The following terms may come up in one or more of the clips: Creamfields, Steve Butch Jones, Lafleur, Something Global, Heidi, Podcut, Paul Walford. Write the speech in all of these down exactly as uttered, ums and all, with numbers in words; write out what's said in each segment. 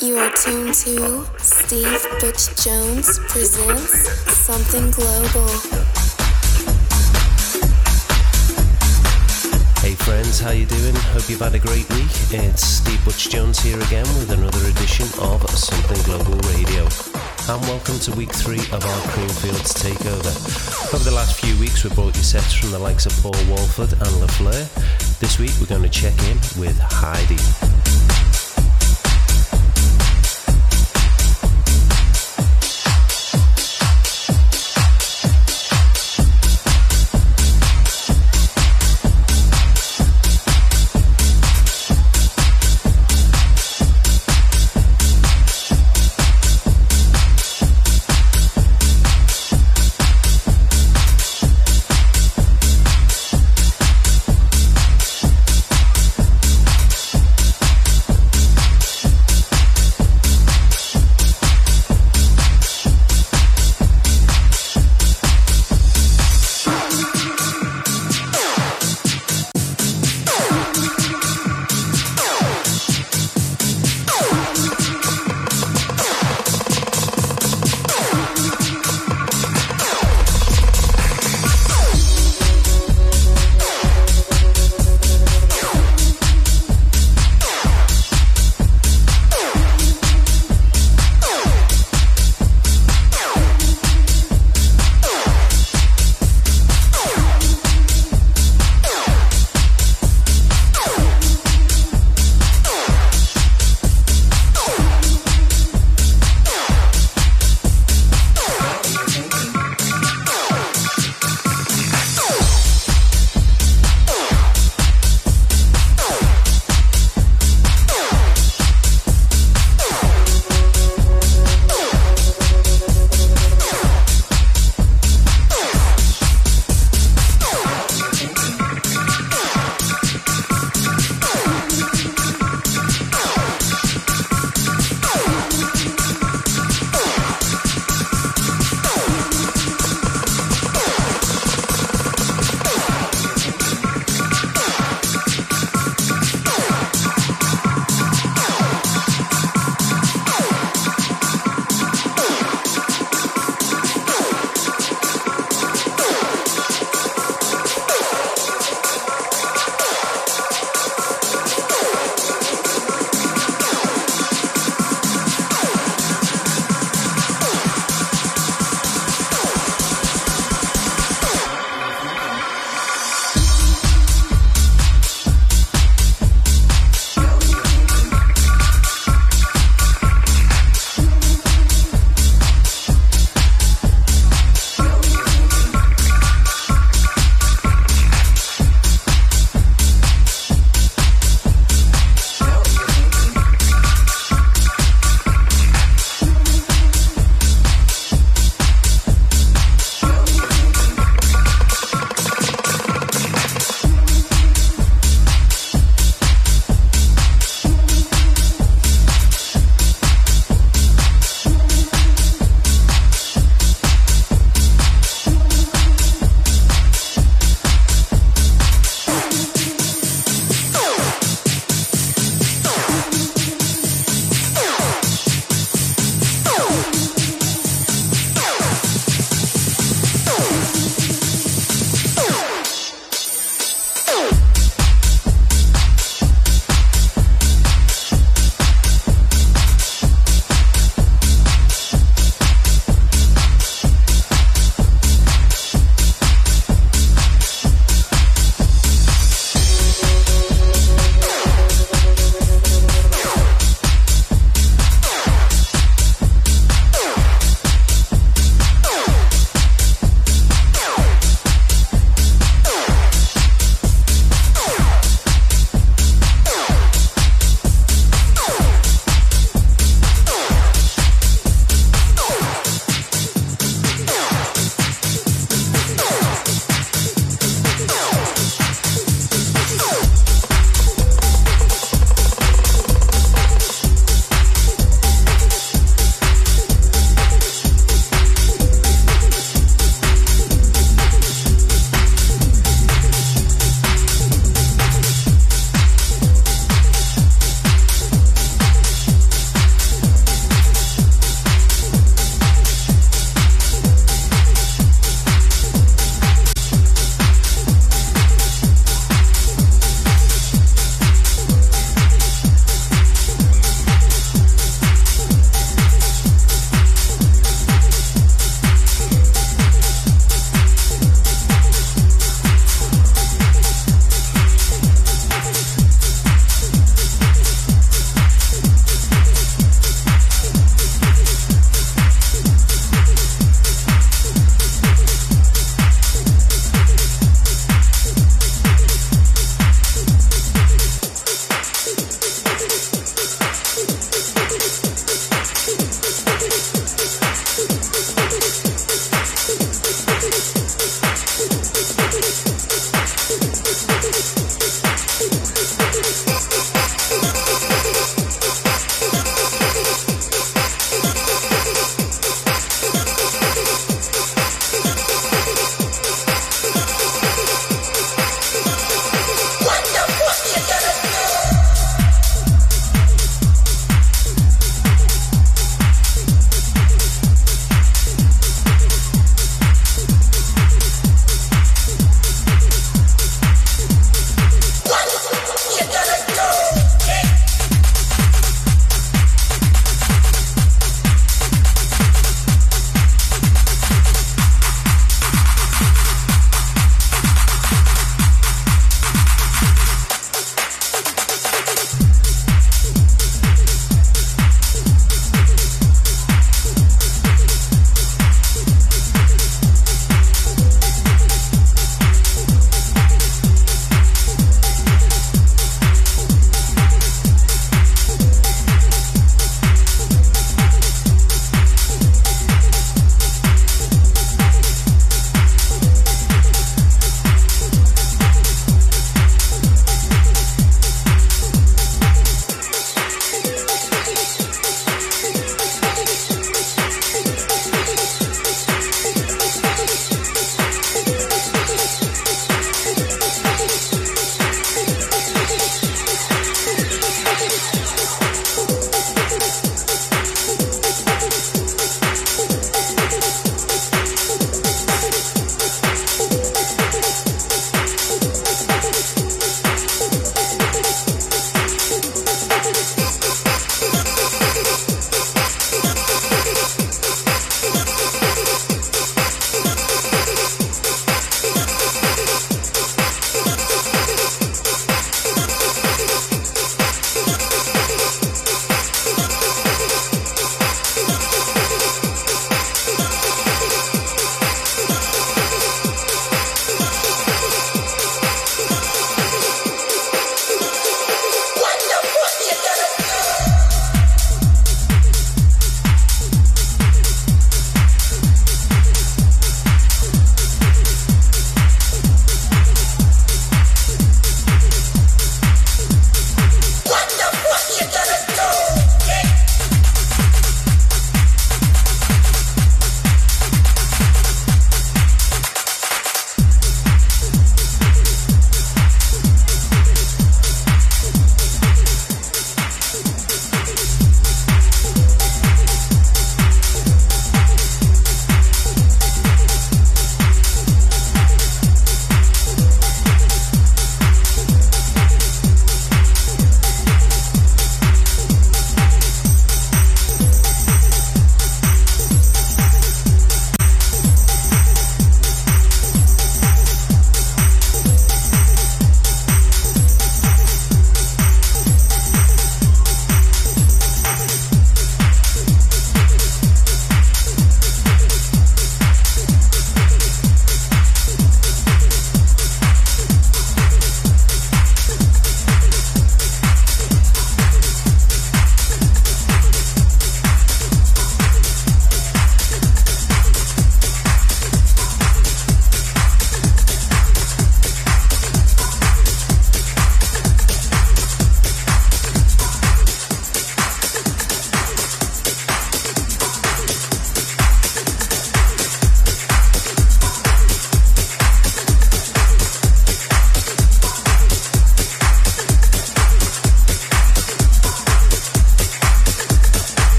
You are tuned to Steve Butch Jones presents Something Global. Hey friends, how you doing? Hope you've had a great week. It's Steve Butch Jones here again with another edition of Something Global Radio. And welcome to week three of our Creamfields takeover. Over the last few weeks, we brought you sets from the likes of Paul Walford and Lafleur. This week, we're going to check in with Heidi.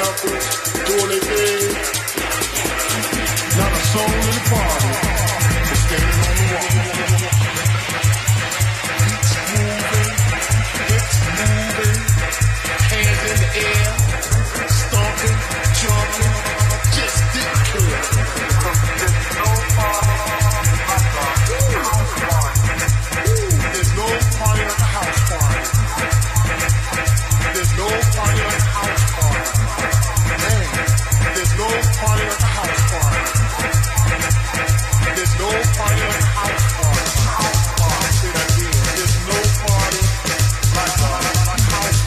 knuckles, doing their thing. Not a soul in the party, just standing on the wall. Feet moving, hips moving, hands in the air, stomping, jumping, just didn't care. There's no party like a house party. There's no party like a house party. There's no party like a house party. There's no party like a house party. There's no party like a house party. House party, I say that again. There's no party like a like house party.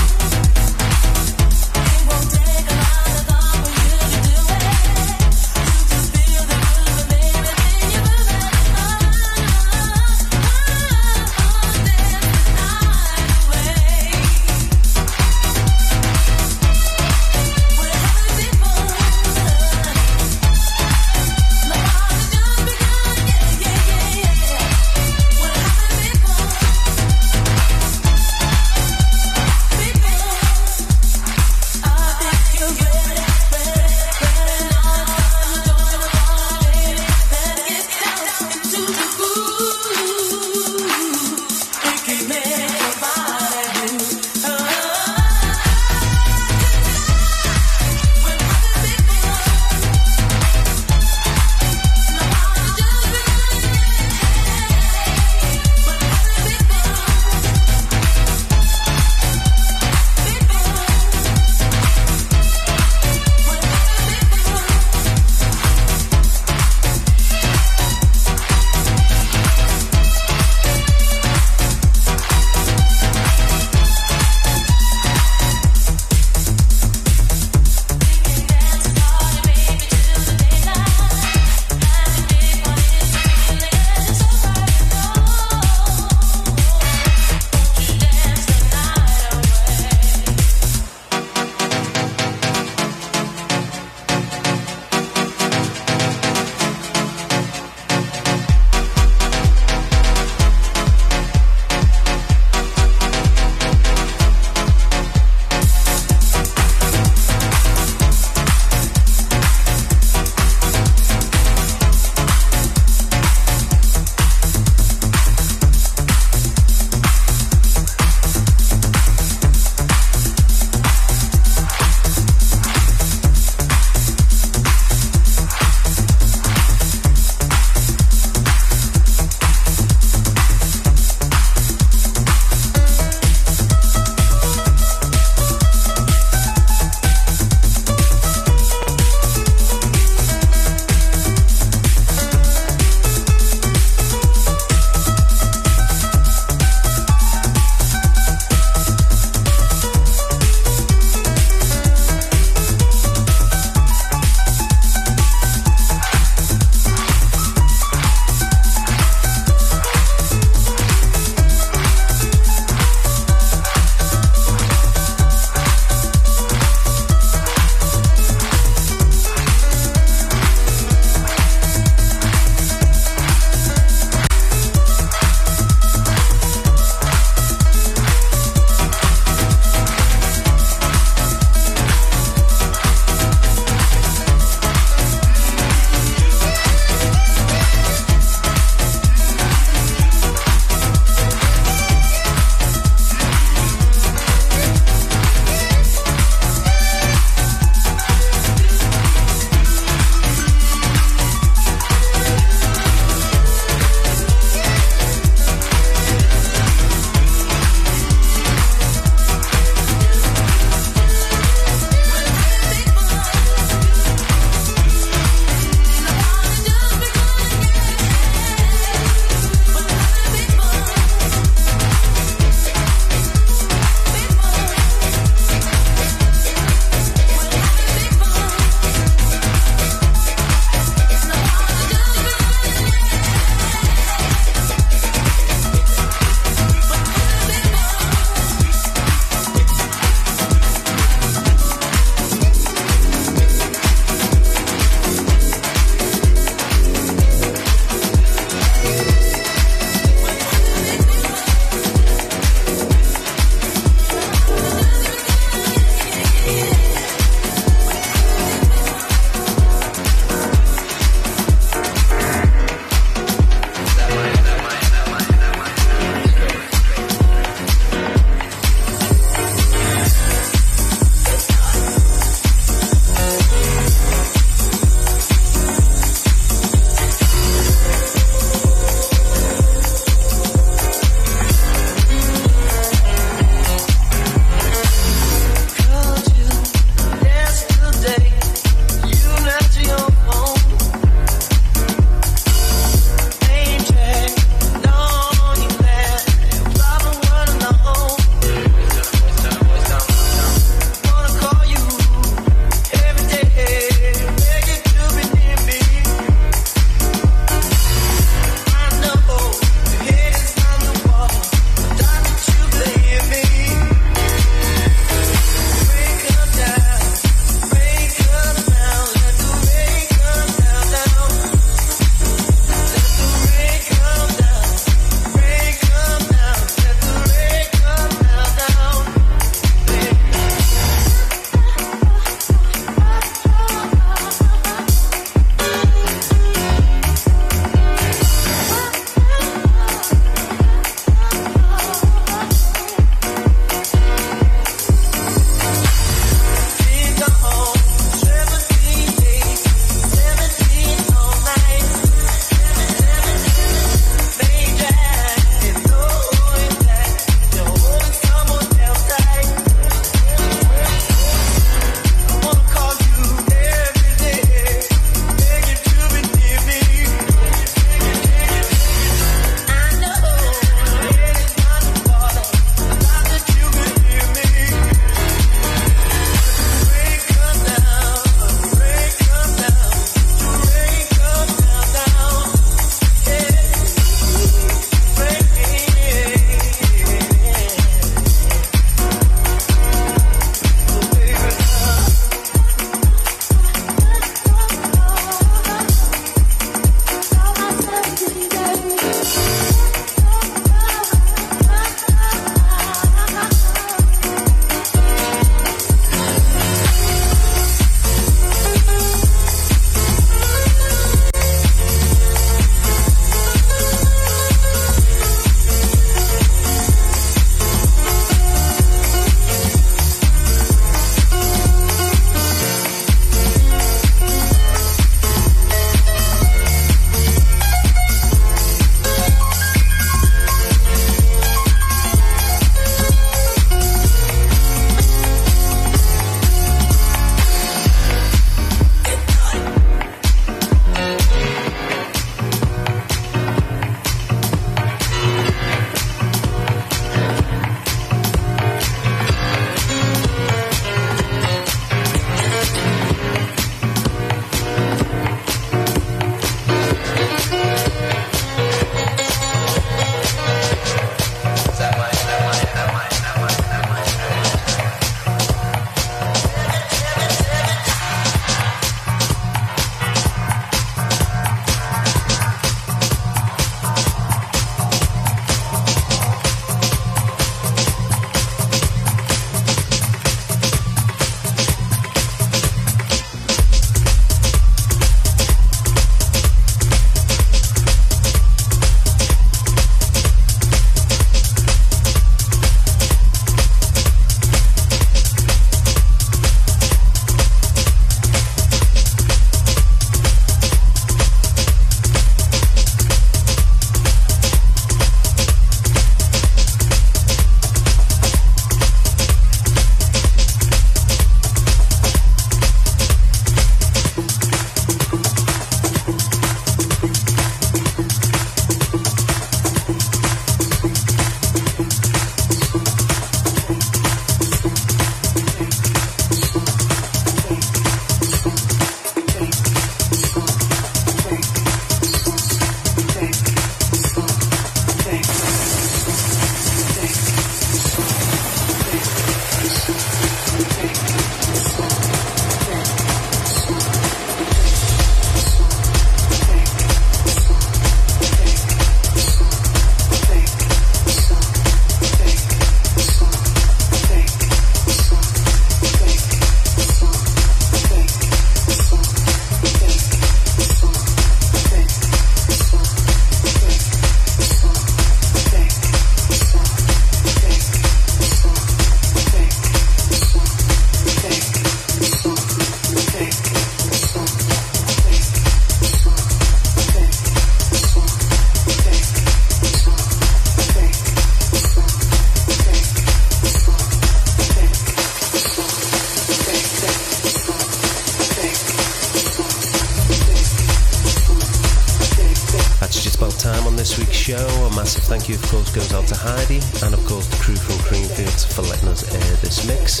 about time on this week's show. A massive thank you, of course, goes out to Heidi and, of course, the crew from Creamfields for letting us air this mix.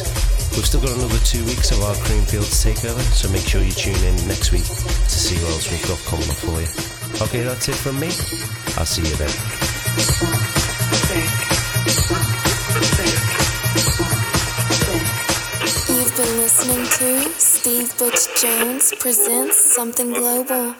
We've still got another two weeks of our Creamfields takeover, so make sure you tune in next week to see what else we've got coming up for you. Okay, that's it from me. I'll see you then. You've been listening to Steve Butch Jones presents Something Global.